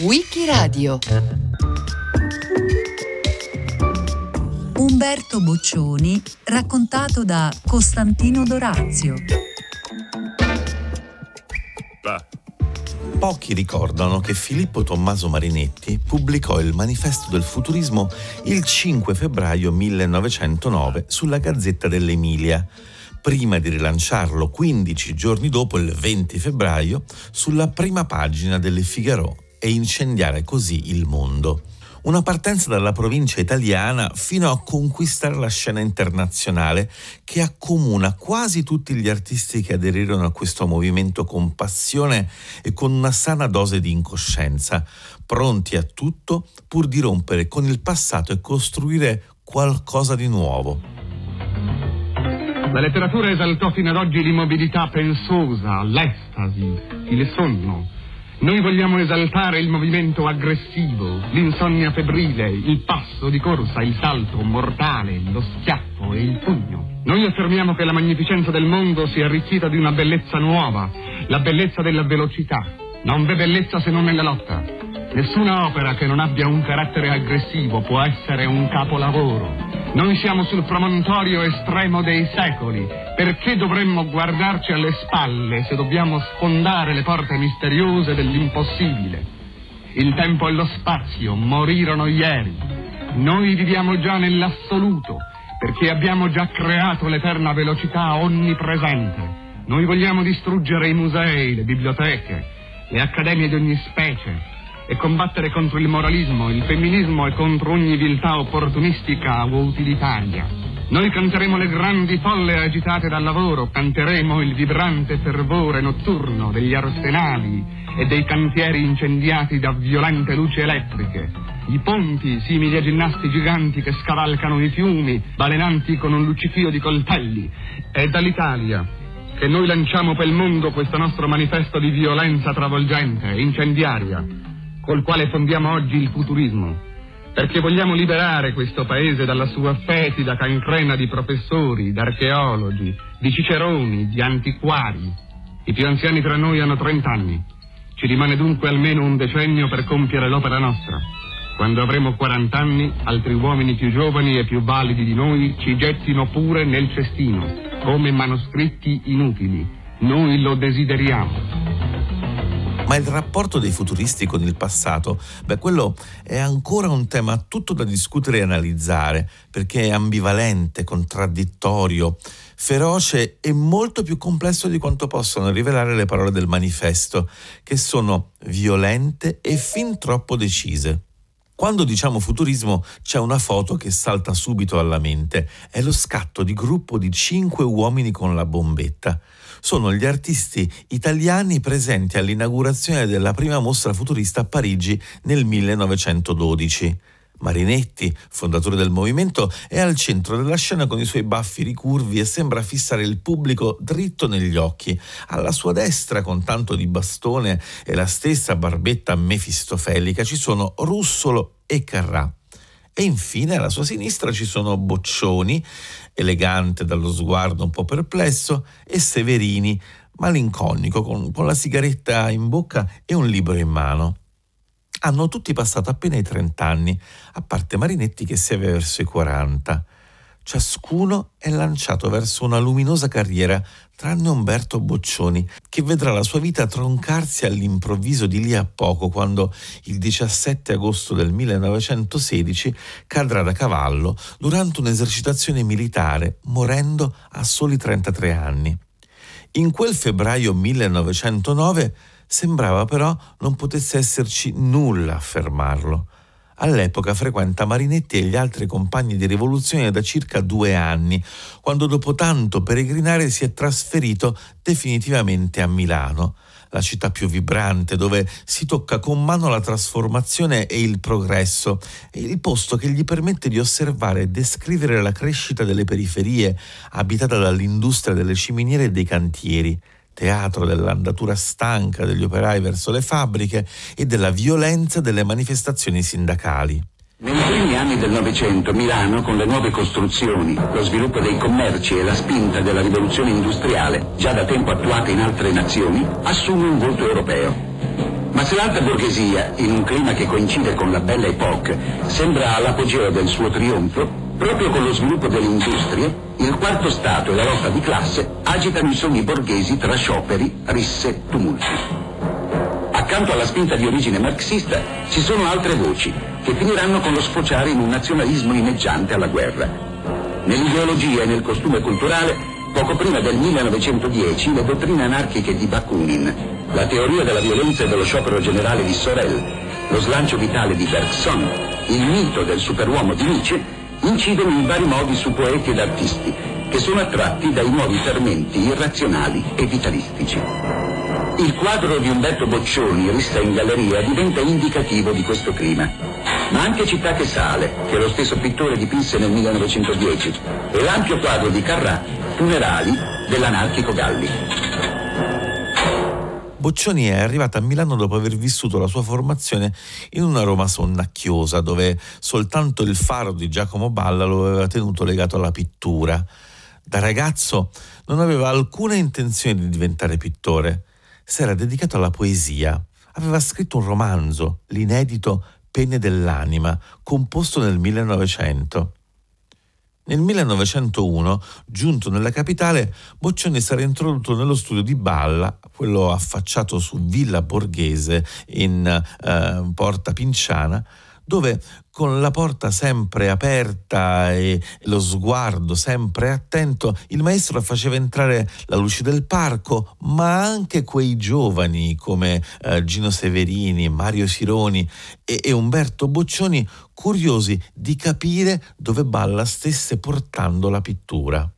WIKIRADIO. Umberto Boccioni, raccontato da Costantino D'Orazio. Pochi ricordano che Filippo Tommaso Marinetti pubblicò il Manifesto del Futurismo il 5 febbraio 1909 sulla Gazzetta dell'Emilia, prima di rilanciarlo 15 giorni dopo, il 20 febbraio, sulla prima pagina del Figaro e incendiare così il mondo. Una partenza dalla provincia italiana fino a conquistare la scena internazionale, che accomuna quasi tutti gli artisti che aderirono a questo movimento con passione e con una sana dose di incoscienza, pronti a tutto pur di rompere con il passato e costruire qualcosa di nuovo. La letteratura esaltò fino ad oggi l'immobilità pensosa, l'estasi, il sonno. Noi vogliamo esaltare il movimento aggressivo, l'insonnia febbrile, il passo di corsa, il salto mortale, lo schiaffo e il pugno. Noi affermiamo che la magnificenza del mondo si è arricchita di una bellezza nuova, la bellezza della velocità. Non v'è bellezza se non nella lotta. Nessuna opera che non abbia un carattere aggressivo può essere un capolavoro. Noi siamo sul promontorio estremo dei secoli. Perché dovremmo guardarci alle spalle se dobbiamo sfondare le porte misteriose dell'impossibile? Il tempo e lo spazio morirono ieri. Noi viviamo già nell'assoluto, perché abbiamo già creato l'eterna velocità onnipresente. Noi vogliamo distruggere i musei, le biblioteche, le accademie di ogni specie, e combattere contro il moralismo, il femminismo e contro ogni viltà opportunistica o utilitaria. Noi canteremo le grandi folle agitate dal lavoro, canteremo il vibrante fervore notturno degli arsenali e dei cantieri incendiati da violente luci elettriche, i ponti simili a ginnasti giganti che scavalcano i fiumi, balenanti con un luccichio di coltelli. È dall'Italia che noi lanciamo per il mondo questo nostro manifesto di violenza travolgente, incendiaria, col quale fondiamo oggi il futurismo, perché vogliamo liberare questo paese dalla sua fetida cancrena di professori, d'archeologi, di ciceroni, di antiquari. I più anziani tra noi hanno 30 anni. Ci rimane dunque almeno un decennio per compiere l'opera nostra. Quando avremo 40 anni, altri uomini più giovani e più validi di noi ci gettino pure nel cestino, come manoscritti inutili. Noi lo desideriamo. Ma il rapporto dei futuristi con il passato, quello è ancora un tema tutto da discutere e analizzare, perché è ambivalente, contraddittorio, feroce e molto più complesso di quanto possano rivelare le parole del manifesto, che sono violente e fin troppo decise. Quando diciamo futurismo c'è una foto che salta subito alla mente, è lo scatto di gruppo di 5 uomini con la bombetta. Sono gli artisti italiani presenti all'inaugurazione della prima mostra futurista a Parigi nel 1912. Marinetti, fondatore del movimento, è al centro della scena con i suoi baffi ricurvi e sembra fissare il pubblico dritto negli occhi. Alla sua destra, con tanto di bastone e la stessa barbetta mefistofelica, ci sono Russolo e Carrà. E infine alla sua sinistra ci sono Boccioni, elegante dallo sguardo un po' perplesso, e Severini, malinconico, con la sigaretta in bocca e un libro in mano. Hanno tutti passato appena i 30 anni, a parte Marinetti che si è verso i 40. Ciascuno è lanciato verso una luminosa carriera, tranne Umberto Boccioni, che vedrà la sua vita troncarsi all'improvviso di lì a poco, quando il 17 agosto del 1916 cadrà da cavallo durante un'esercitazione militare, morendo a soli 33 anni. In quel febbraio 1909 sembrava però non potesse esserci nulla a fermarlo. All'epoca frequenta Marinetti e gli altri compagni di rivoluzione da circa 2 anni, quando dopo tanto peregrinare si è trasferito definitivamente a Milano, la città più vibrante dove si tocca con mano la trasformazione e il progresso, e il posto che gli permette di osservare e descrivere la crescita delle periferie, abitata dall'industria delle ciminiere e dei cantieri, teatro dell'andatura stanca degli operai verso le fabbriche e della violenza delle manifestazioni sindacali. Nei primi anni del Novecento Milano, con le nuove costruzioni, lo sviluppo dei commerci e la spinta della rivoluzione industriale, già da tempo attuata in altre nazioni, assume un volto europeo. Ma se l'alta borghesia, in un clima che coincide con la Belle Époque, sembra all'apogeo del suo trionfo, proprio con lo sviluppo delle industrie, il quarto stato e la lotta di classe agitano i sogni borghesi tra scioperi, risse, tumulti. Accanto alla spinta di origine marxista ci sono altre voci che finiranno con lo sfociare in un nazionalismo inneggiante alla guerra. Nell'ideologia e nel costume culturale, poco prima del 1910, le dottrine anarchiche di Bakunin, la teoria della violenza e dello sciopero generale di Sorel, lo slancio vitale di Bergson, il mito del superuomo di Nietzsche, incidono in vari modi su poeti ed artisti che sono attratti dai nuovi fermenti irrazionali e vitalistici. Il quadro di Umberto Boccioni, rissa in galleria, diventa indicativo di questo clima. Ma anche Città che sale, che lo stesso pittore dipinse nel 1910, e l'ampio quadro di Carrà, Funerali dell'anarchico Galli. Boccioni è arrivato a Milano dopo aver vissuto la sua formazione in una Roma sonnacchiosa, dove soltanto il faro di Giacomo Balla lo aveva tenuto legato alla pittura. Da ragazzo non aveva alcuna intenzione di diventare pittore. Si era dedicato alla poesia. Aveva scritto un romanzo, l'inedito Penne dell'anima, composto nel 1900. Nel 1901, giunto nella capitale, Boccioni sarà introdotto nello studio di Balla, quello affacciato su Villa Borghese in Porta Pinciana, dove con la porta sempre aperta e lo sguardo sempre attento, il maestro faceva entrare la luce del parco, ma anche quei giovani come Gino Severini, Mario Sironi e Umberto Boccioni, curiosi di capire dove Balla stesse portando la pittura.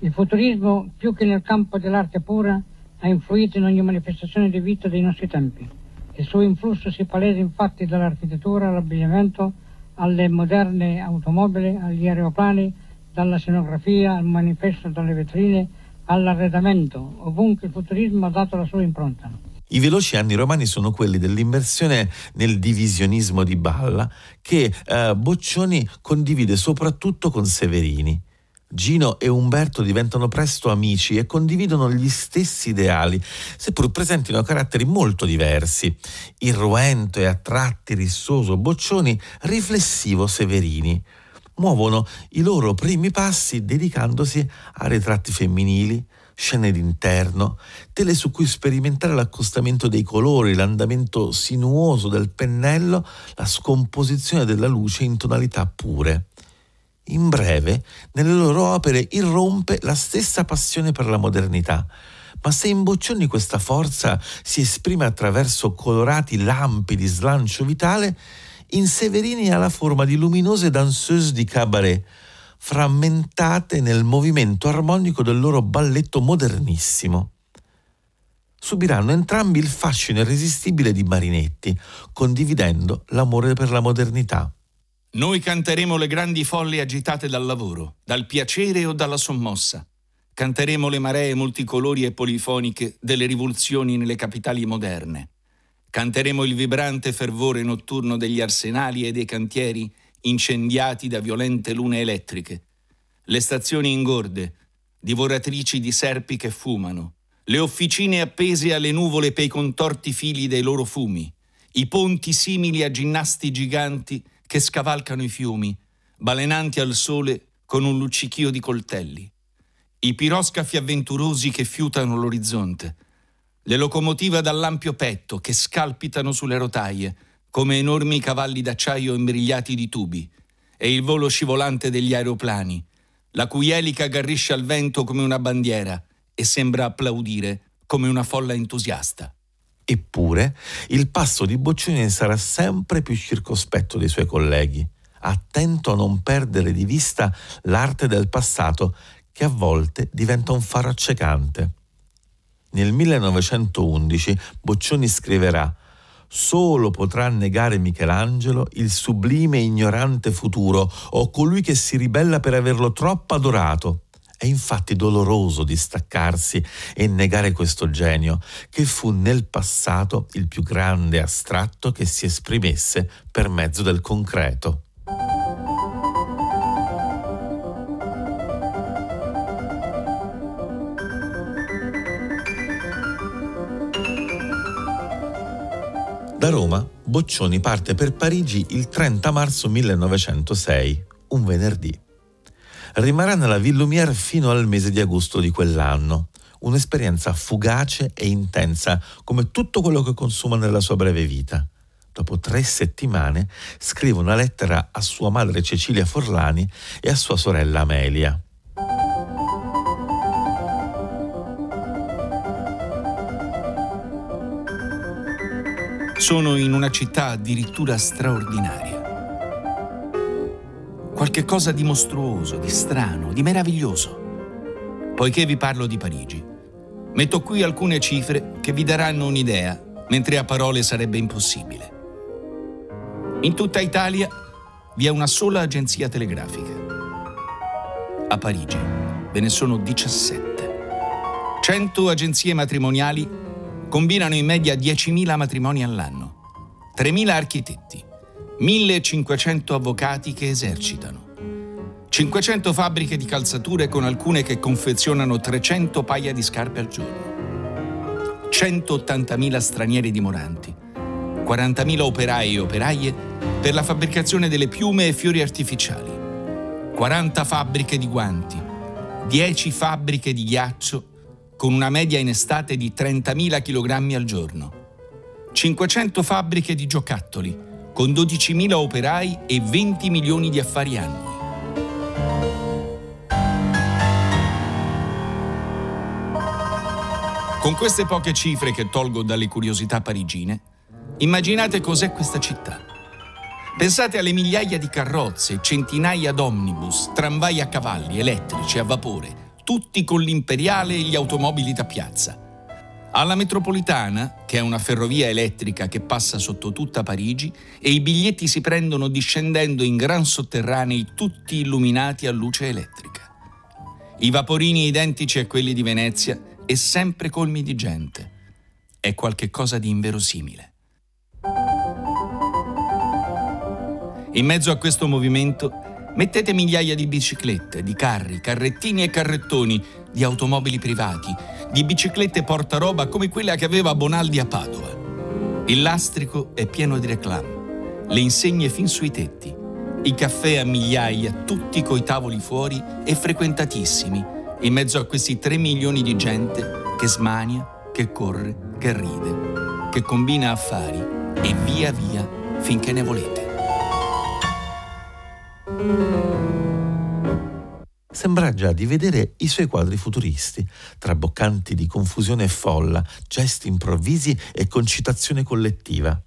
Il futurismo, più che nel campo dell'arte pura, ha influito in ogni manifestazione di vita dei nostri tempi. Il suo influsso si palesa infatti dall'architettura all'abbigliamento, alle moderne automobili, agli aeroplani, dalla scenografia al manifesto dalle vetrine, all'arredamento. Ovunque il futurismo ha dato la sua impronta. I veloci anni romani sono quelli dell'immersione nel divisionismo di Balla, che Boccioni condivide soprattutto con Severini. Gino e Umberto diventano presto amici e condividono gli stessi ideali, seppur presentino caratteri molto diversi. Irruento e a tratti rissoso Boccioni, riflessivo Severini. Muovono i loro primi passi dedicandosi a ritratti femminili, scene d'interno, tele su cui sperimentare l'accostamento dei colori, l'andamento sinuoso del pennello, la scomposizione della luce in tonalità pure. In breve, nelle loro opere irrompe la stessa passione per la modernità, ma se in Boccioni questa forza si esprime attraverso colorati lampi di slancio vitale, in Severini ha la forma di luminose danseuse di cabaret, frammentate nel movimento armonico del loro balletto modernissimo. Subiranno entrambi il fascino irresistibile di Marinetti, condividendo l'amore per la modernità. Noi canteremo le grandi folle agitate dal lavoro, dal piacere o dalla sommossa. Canteremo le maree multicolori e polifoniche delle rivoluzioni nelle capitali moderne. Canteremo il vibrante fervore notturno degli arsenali e dei cantieri incendiati da violente lune elettriche. Le stazioni ingorde, divoratrici di serpi che fumano. Le officine appese alle nuvole per i contorti fili dei loro fumi. I ponti simili a ginnasti giganti che scavalcano i fiumi, balenanti al sole con un luccichio di coltelli, i piroscafi avventurosi che fiutano l'orizzonte, le locomotive dall'ampio petto che scalpitano sulle rotaie come enormi cavalli d'acciaio imbrigliati di tubi, e il volo scivolante degli aeroplani, la cui elica aggarrisce al vento come una bandiera e sembra applaudire come una folla entusiasta. Eppure, il passo di Boccioni sarà sempre più circospetto dei suoi colleghi, attento a non perdere di vista l'arte del passato che a volte diventa un faro accecante. Nel 1911 Boccioni scriverà: «Solo potrà negare Michelangelo il sublime e ignorante futuro o colui che si ribella per averlo troppo adorato». È infatti doloroso distaccarsi e negare questo genio, che fu nel passato il più grande astratto che si esprimesse per mezzo del concreto. Da Roma, Boccioni parte per Parigi il 30 marzo 1906, un venerdì. Rimarrà nella Ville Lumière fino al mese di agosto di quell'anno. Un'esperienza fugace e intensa, come tutto quello che consuma nella sua breve vita. Dopo 3 settimane scrive una lettera a sua madre Cecilia Forlani e a sua sorella Amelia. Sono in una città addirittura straordinaria. Qualche cosa di mostruoso, di strano, di meraviglioso. Poiché vi parlo di Parigi, metto qui alcune cifre che vi daranno un'idea, mentre a parole sarebbe impossibile. In tutta Italia vi è una sola agenzia telegrafica. A Parigi ve ne sono 17. 100 agenzie matrimoniali combinano in media 10.000 matrimoni all'anno, 3.000 architetti, 1.500 avvocati che esercitano, 500 fabbriche di calzature con alcune che confezionano 300 paia di scarpe al giorno, 180.000 stranieri dimoranti, 40.000 operai e operaie per la fabbricazione delle piume e fiori artificiali, 40 fabbriche di guanti, 10 fabbriche di ghiaccio con una media in estate di 30.000 kg al giorno, 500 fabbriche di giocattoli con 12.000 operai e 20 milioni di affari annui. Con queste poche cifre che tolgo dalle curiosità parigine, immaginate cos'è questa città. Pensate alle migliaia di carrozze, centinaia d'omnibus, tramvai a cavalli, elettrici, a vapore, tutti con l'imperiale e gli automobili da piazza. Alla metropolitana, che è una ferrovia elettrica che passa sotto tutta Parigi, e i biglietti si prendono discendendo in gran sotterranei tutti illuminati a luce elettrica. I vaporini identici a quelli di Venezia e sempre colmi di gente. È qualche cosa di inverosimile. In mezzo a questo movimento mettete migliaia di biciclette, di carri, carrettini e carrettoni, di automobili privati, di biciclette portaroba come quella che aveva Bonaldi a Padova. Il lastrico è pieno di reclame, le insegne fin sui tetti, i caffè a migliaia, tutti coi tavoli fuori e frequentatissimi, in mezzo a questi 3 milioni di gente che smania, che corre, che ride, che combina affari e via via finché ne volete. Sembra già di vedere i suoi quadri futuristi, traboccanti di confusione e folla, gesti improvvisi e concitazione collettiva.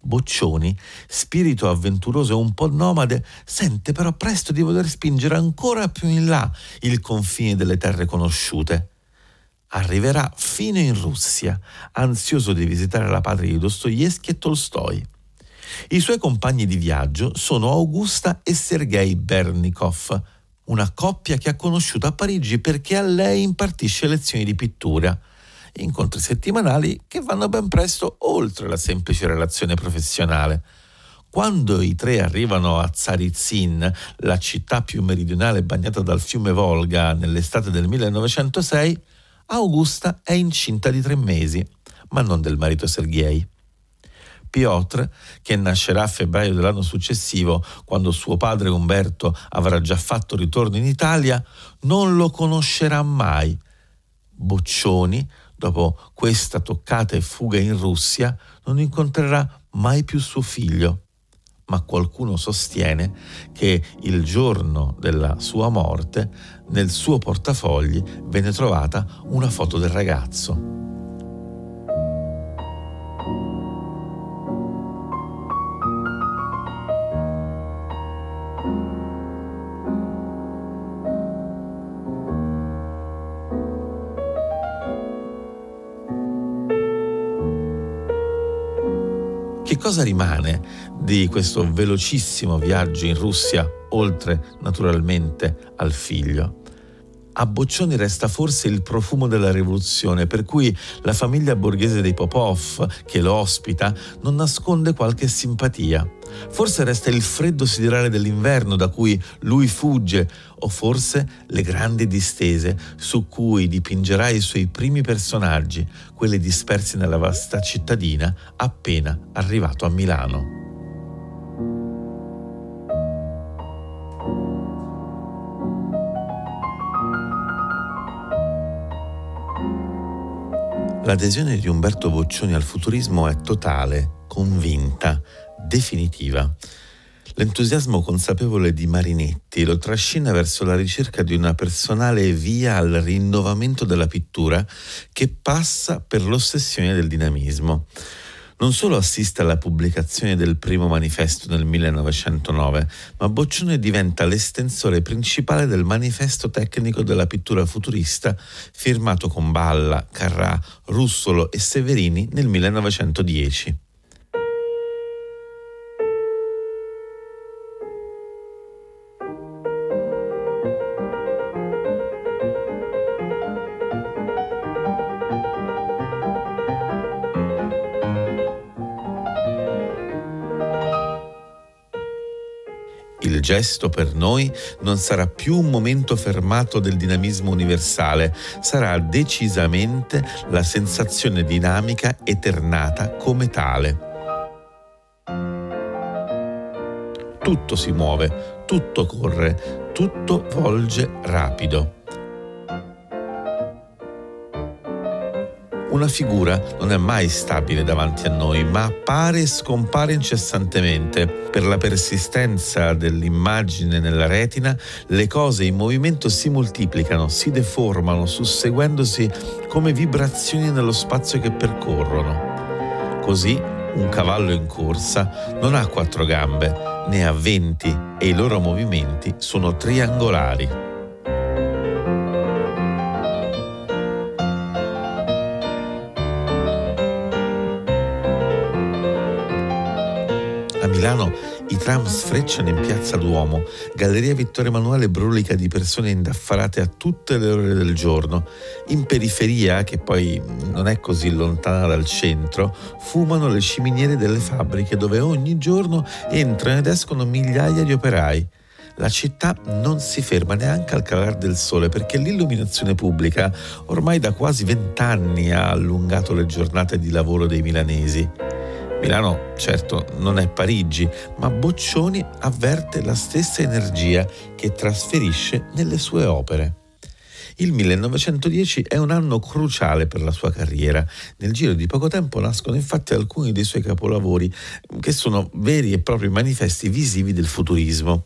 Boccioni, spirito avventuroso e un po' nomade, sente però presto di voler spingere ancora più in là il confine delle terre conosciute. Arriverà fino in Russia, ansioso di visitare la patria di Dostoevsky e Tolstoj. I suoi compagni di viaggio sono Augusta e Sergei Bernikov, una coppia che ha conosciuto a Parigi perché a lei impartisce lezioni di pittura. Incontri settimanali che vanno ben presto oltre la semplice relazione professionale. Quando i tre arrivano a Tsaritsyn, la città più meridionale bagnata dal fiume Volga, nell'estate del 1906, Augusta è incinta di 3 mesi, ma non del marito Sergei. Piotr, che nascerà a febbraio dell'anno successivo, quando suo padre Umberto avrà già fatto ritorno in Italia, non lo conoscerà mai. Boccioni, dopo questa toccata e fuga in Russia, non incontrerà mai più suo figlio, ma qualcuno sostiene che il giorno della sua morte nel suo portafogli venne trovata una foto del ragazzo. Che cosa rimane di questo velocissimo viaggio in Russia, oltre naturalmente al figlio? a Boccioni resta forse il profumo della rivoluzione, per cui la famiglia borghese dei Popoff, che lo ospita, non nasconde qualche simpatia. Forse resta il freddo siderale dell'inverno da cui lui fugge, o forse le grandi distese su cui dipingerà i suoi primi personaggi, quelli dispersi nella vasta cittadina appena arrivato a Milano. L'adesione di Umberto Boccioni al futurismo è totale, convinta, definitiva. L'entusiasmo consapevole di Marinetti lo trascina verso la ricerca di una personale via al rinnovamento della pittura che passa per l'ossessione del dinamismo. Non solo assiste alla pubblicazione del primo manifesto nel 1909, ma Boccioni diventa l'estensore principale del manifesto tecnico della pittura futurista, firmato con Balla, Carrà, Russolo e Severini nel 1910. Il gesto per noi non sarà più un momento fermato del dinamismo universale, sarà decisamente la sensazione dinamica eternata come tale. Tutto si muove, tutto corre, tutto volge rapido. Una figura non è mai stabile davanti a noi, ma appare e scompare incessantemente. Per la persistenza dell'immagine nella retina, le cose in movimento si moltiplicano, si deformano, susseguendosi come vibrazioni nello spazio che percorrono. Così, un cavallo in corsa non ha 4 gambe, ne ha 20 e i loro movimenti sono triangolari. A Milano i tram sfrecciano in Piazza Duomo, Galleria Vittorio Emanuele brulica di persone indaffarate a tutte le ore del giorno. In periferia, che poi non è così lontana dal centro, fumano le ciminiere delle fabbriche dove ogni giorno entrano ed escono migliaia di operai. La città non si ferma neanche al calar del sole, perché l'illuminazione pubblica ormai da quasi 20 anni ha allungato le giornate di lavoro dei milanesi. Milano, certo, non è Parigi, ma Boccioni avverte la stessa energia che trasferisce nelle sue opere. Il 1910 è un anno cruciale per la sua carriera. Nel giro di poco tempo nascono infatti alcuni dei suoi capolavori, che sono veri e propri manifesti visivi del futurismo.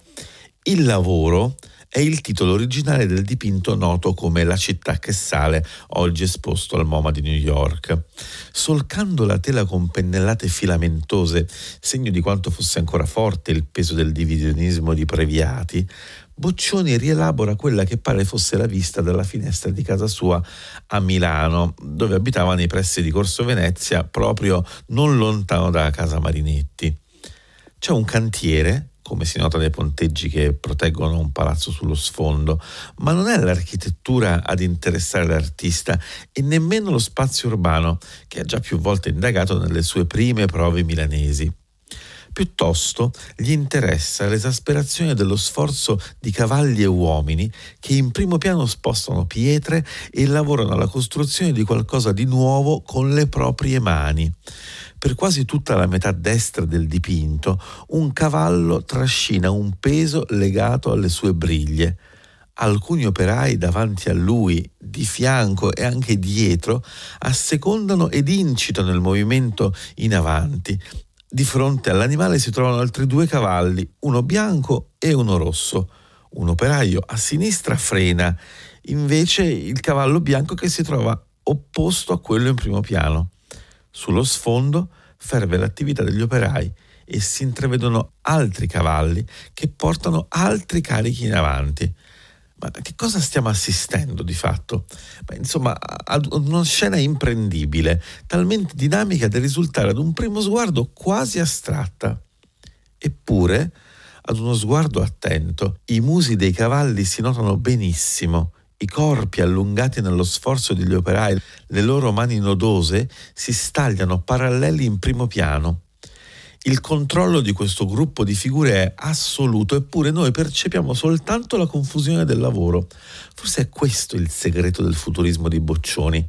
Il lavoro è il titolo originale del dipinto noto come La città che sale, oggi esposto al MOMA di New York. Solcando la tela con pennellate filamentose, segno di quanto fosse ancora forte il peso del divisionismo di Previati, Boccioni rielabora quella che pare fosse la vista dalla finestra di casa sua a Milano, dove abitava nei pressi di Corso Venezia, proprio non lontano da casa Marinetti. C'è un cantiere, come si nota nei ponteggi che proteggono un palazzo sullo sfondo, ma non è l'architettura ad interessare l'artista e nemmeno lo spazio urbano, che ha già più volte indagato nelle sue prime prove milanesi. Piuttosto gli interessa l'esasperazione dello sforzo di cavalli e uomini che in primo piano spostano pietre e lavorano alla costruzione di qualcosa di nuovo con le proprie mani. Per quasi tutta la metà destra del dipinto, un cavallo trascina un peso legato alle sue briglie. Alcuni operai davanti a lui, di fianco e anche dietro, assecondano ed incitano il movimento in avanti. Di fronte all'animale si trovano altri 2 cavalli, uno bianco e uno rosso. Un operaio a sinistra frena, invece il cavallo bianco che si trova opposto a quello in primo piano. Sullo sfondo ferve l'attività degli operai e si intravedono altri cavalli che portano altri carichi in avanti. Ma che cosa stiamo assistendo di fatto? Beh, insomma, ad una scena imprendibile, talmente dinamica da risultare ad un primo sguardo quasi astratta. Eppure, ad uno sguardo attento, i musi dei cavalli si notano benissimo, I corpi allungati nello sforzo degli operai, le loro mani nodose, si stagliano paralleli in primo piano. Il controllo di questo gruppo di figure è assoluto, eppure noi percepiamo soltanto la confusione del lavoro. Forse è questo il segreto del futurismo di Boccioni.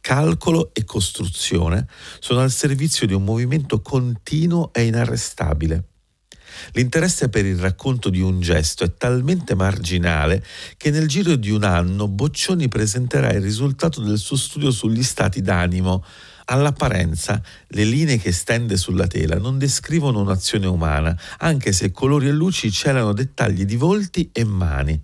Calcolo e costruzione sono al servizio di un movimento continuo e inarrestabile. L'interesse per il racconto di un gesto è talmente marginale che nel giro di un anno Boccioni presenterà il risultato del suo studio sugli stati d'animo. All'apparenza, le linee che stende sulla tela non descrivono un'azione umana, anche se colori e luci celano dettagli di volti e mani.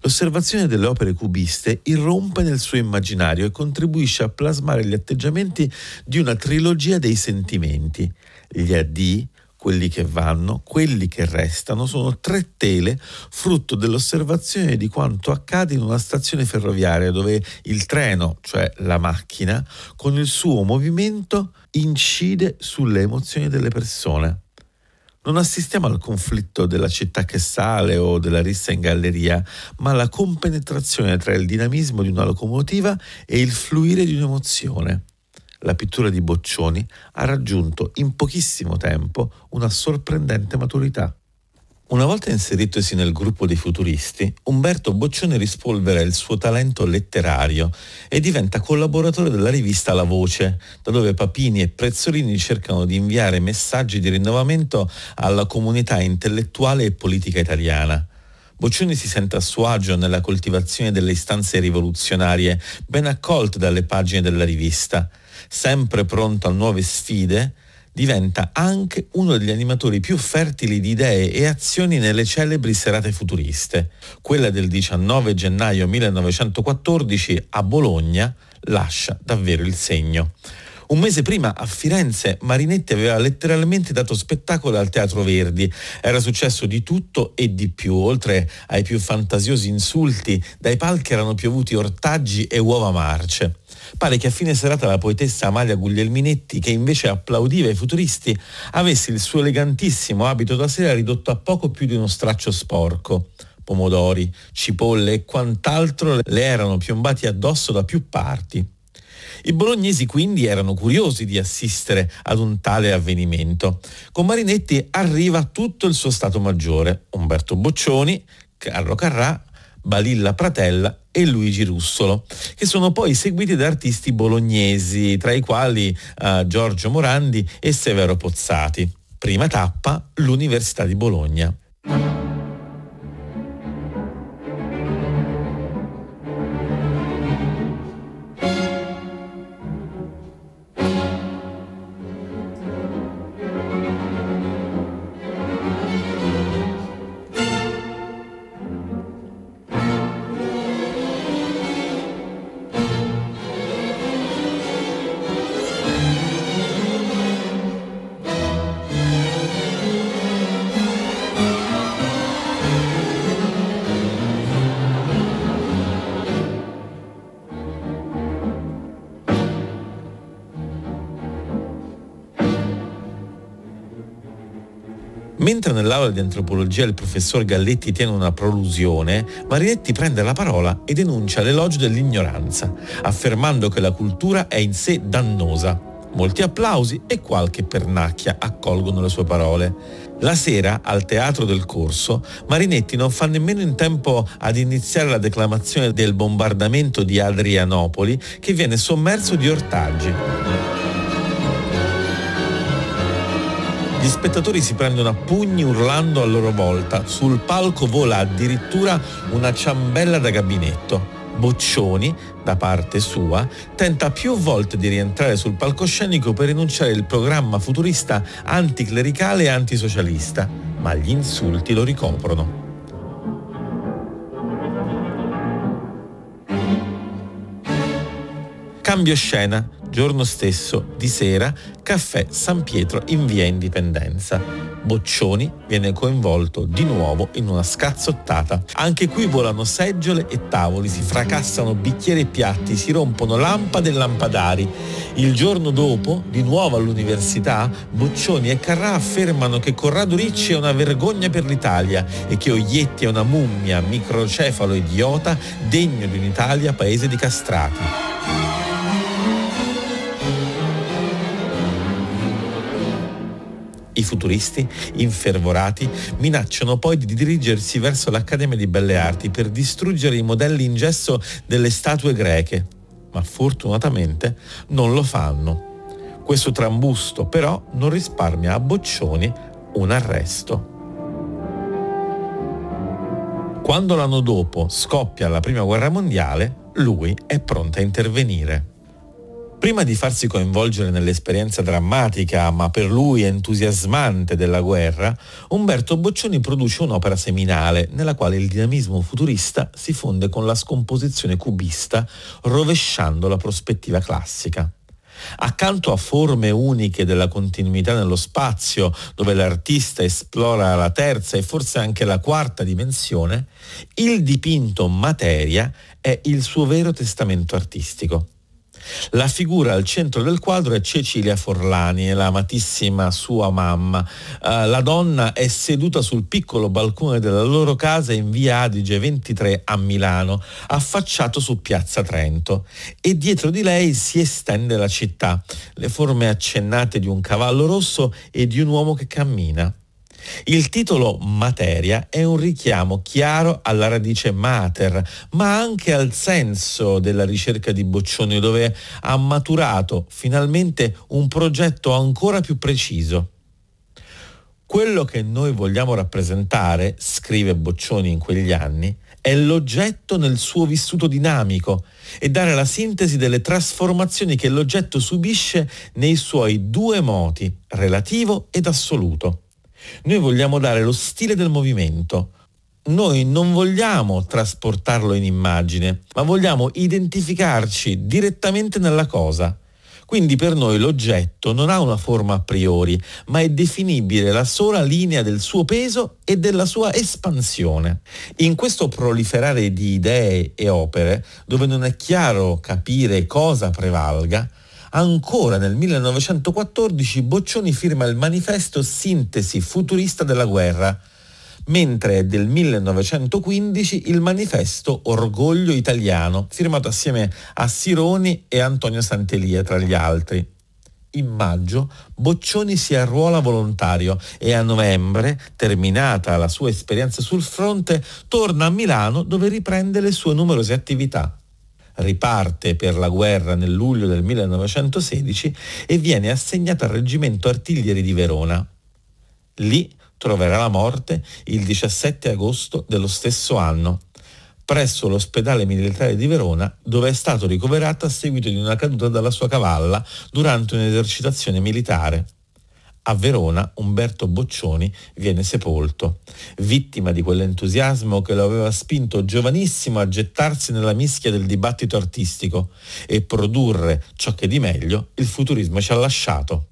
L'osservazione delle opere cubiste irrompe nel suo immaginario e contribuisce a plasmare gli atteggiamenti di una trilogia dei sentimenti. Gli addii, quelli che vanno, quelli che restano, sono tre tele frutto dell'osservazione di quanto accade in una stazione ferroviaria dove il treno, cioè la macchina, con il suo movimento incide sulle emozioni delle persone. Non assistiamo al conflitto della città che sale o della rissa in galleria, ma alla compenetrazione tra il dinamismo di una locomotiva e il fluire di un'emozione. La pittura di Boccioni ha raggiunto in pochissimo tempo una sorprendente maturità. Una volta inseritosi nel gruppo dei futuristi, Umberto Boccioni rispolvera il suo talento letterario e diventa collaboratore della rivista La Voce, da dove Papini e Prezzolini cercano di inviare messaggi di rinnovamento alla comunità intellettuale e politica italiana. Boccioni si sente a suo agio nella coltivazione delle istanze rivoluzionarie, ben accolte dalle pagine della rivista. Sempre pronto a nuove sfide, diventa anche uno degli animatori più fertili di idee e azioni nelle celebri serate futuriste. Quella del 19 gennaio 1914 a Bologna lascia davvero il segno. Un mese prima a Firenze Marinetti aveva letteralmente dato spettacolo al Teatro Verdi. Era successo di tutto e di più, oltre ai più fantasiosi insulti, dai palchi erano piovuti ortaggi e uova marce. Pare che a fine serata la poetessa Amalia Guglielminetti, che invece applaudiva i futuristi, avesse il suo elegantissimo abito da sera ridotto a poco più di uno straccio sporco. Pomodori, cipolle e quant'altro le erano piombati addosso da più parti. I bolognesi quindi erano curiosi di assistere ad un tale avvenimento. Con Marinetti arriva tutto il suo Stato Maggiore: Umberto Boccioni, Carlo Carrà, Balilla Pratella e Luigi Russolo, che sono poi seguiti da artisti bolognesi, tra i quali Giorgio Morandi e Severo Pozzati. Prima tappa, l'Università di Bologna. Mentre nell'aula di antropologia il professor Galletti tiene una prolusione, Marinetti prende la parola e denuncia l'elogio dell'ignoranza, affermando che la cultura è in sé dannosa. Molti applausi e qualche pernacchia accolgono le sue parole. La sera, al teatro del corso, Marinetti non fa nemmeno in tempo ad iniziare la declamazione del bombardamento di Adrianopoli, che viene sommerso di ortaggi. Gli spettatori si prendono a pugni urlando a loro volta. Sul palco vola addirittura una ciambella da gabinetto. Boccioni, da parte sua, tenta più volte di rientrare sul palcoscenico per enunciare il programma futurista anticlericale e antisocialista, ma gli insulti lo ricoprono. Cambio scena, giorno stesso, di sera, caffè San Pietro in via Indipendenza. Boccioni viene coinvolto di nuovo in una scazzottata. Anche qui volano seggiole e tavoli, si fracassano bicchieri e piatti, si rompono lampade e lampadari. Il giorno dopo, di nuovo all'università, Boccioni e Carrà affermano che Corrado Ricci è una vergogna per l'Italia e che Oglietti è una mummia, microcefalo idiota, degno di un'Italia paese di castrati. I futuristi, infervorati, minacciano poi di dirigersi verso l'Accademia di Belle Arti per distruggere i modelli in gesso delle statue greche, ma fortunatamente non lo fanno. Questo trambusto però non risparmia a Boccioni un arresto. Quando l'anno dopo scoppia la Prima Guerra Mondiale, lui è pronto a intervenire. Prima di farsi coinvolgere nell'esperienza drammatica, ma per lui entusiasmante, della guerra, Umberto Boccioni produce un'opera seminale nella quale il dinamismo futurista si fonde con la scomposizione cubista, rovesciando la prospettiva classica. Accanto a forme uniche della continuità nello spazio, dove l'artista esplora la terza e forse anche la quarta dimensione, il dipinto materia è il suo vero testamento artistico. La figura al centro del quadro è Cecilia Forlani, la amatissima sua mamma. La donna è seduta sul piccolo balcone della loro casa in via Adige 23 a Milano, affacciato su piazza Trento, e dietro di lei si estende la città, le forme accennate di un cavallo rosso e di un uomo che cammina. Il titolo Materia è un richiamo chiaro alla radice mater, ma anche al senso della ricerca di Boccioni, dove ha maturato finalmente un progetto ancora più preciso. Quello che noi vogliamo rappresentare, scrive Boccioni in quegli anni, è l'oggetto nel suo vissuto dinamico e dare la sintesi delle trasformazioni che l'oggetto subisce nei suoi due moti, relativo ed assoluto. Noi vogliamo dare lo stile del movimento. Noi non vogliamo trasportarlo in immagine, ma vogliamo identificarci direttamente nella cosa. Quindi per noi l'oggetto non ha una forma a priori, ma è definibile la sola linea del suo peso e della sua espansione. In questo proliferare di idee e opere, dove non è chiaro capire cosa prevalga, ancora nel 1914 Boccioni firma il manifesto Sintesi futurista della guerra, mentre è del 1915 il manifesto Orgoglio italiano, firmato assieme a Sironi e Antonio Santelia tra gli altri. In maggio Boccioni si arruola volontario e a novembre, terminata la sua esperienza sul fronte, torna a Milano dove riprende le sue numerose attività. Riparte per la guerra nel luglio del 1916 e viene assegnato al reggimento artiglieri di Verona. Lì troverà la morte il 17 agosto dello stesso anno, presso l'ospedale militare di Verona, dove è stato ricoverato a seguito di una caduta dalla sua cavalla durante un'esercitazione militare. A Verona Umberto Boccioni viene sepolto, vittima di quell'entusiasmo che lo aveva spinto giovanissimo a gettarsi nella mischia del dibattito artistico e produrre ciò che di meglio il futurismo ci ha lasciato.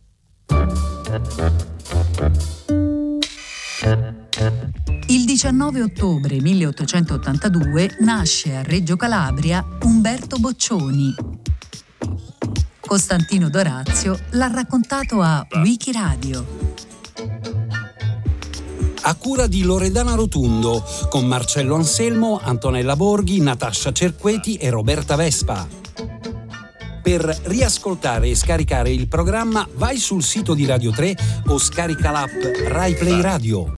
Il 19 ottobre 1882 nasce a Reggio Calabria Umberto Boccioni. Costantino D'Orazio l'ha raccontato a WIKIRADIO. A cura di Loredana Rotundo, con Marcello Anselmo, Antonella Borghi, Natascia Cerqueti e Roberta Vespa. Per riascoltare e scaricare il programma vai sul sito di Radio 3 o scarica l'app RaiPlay Radio.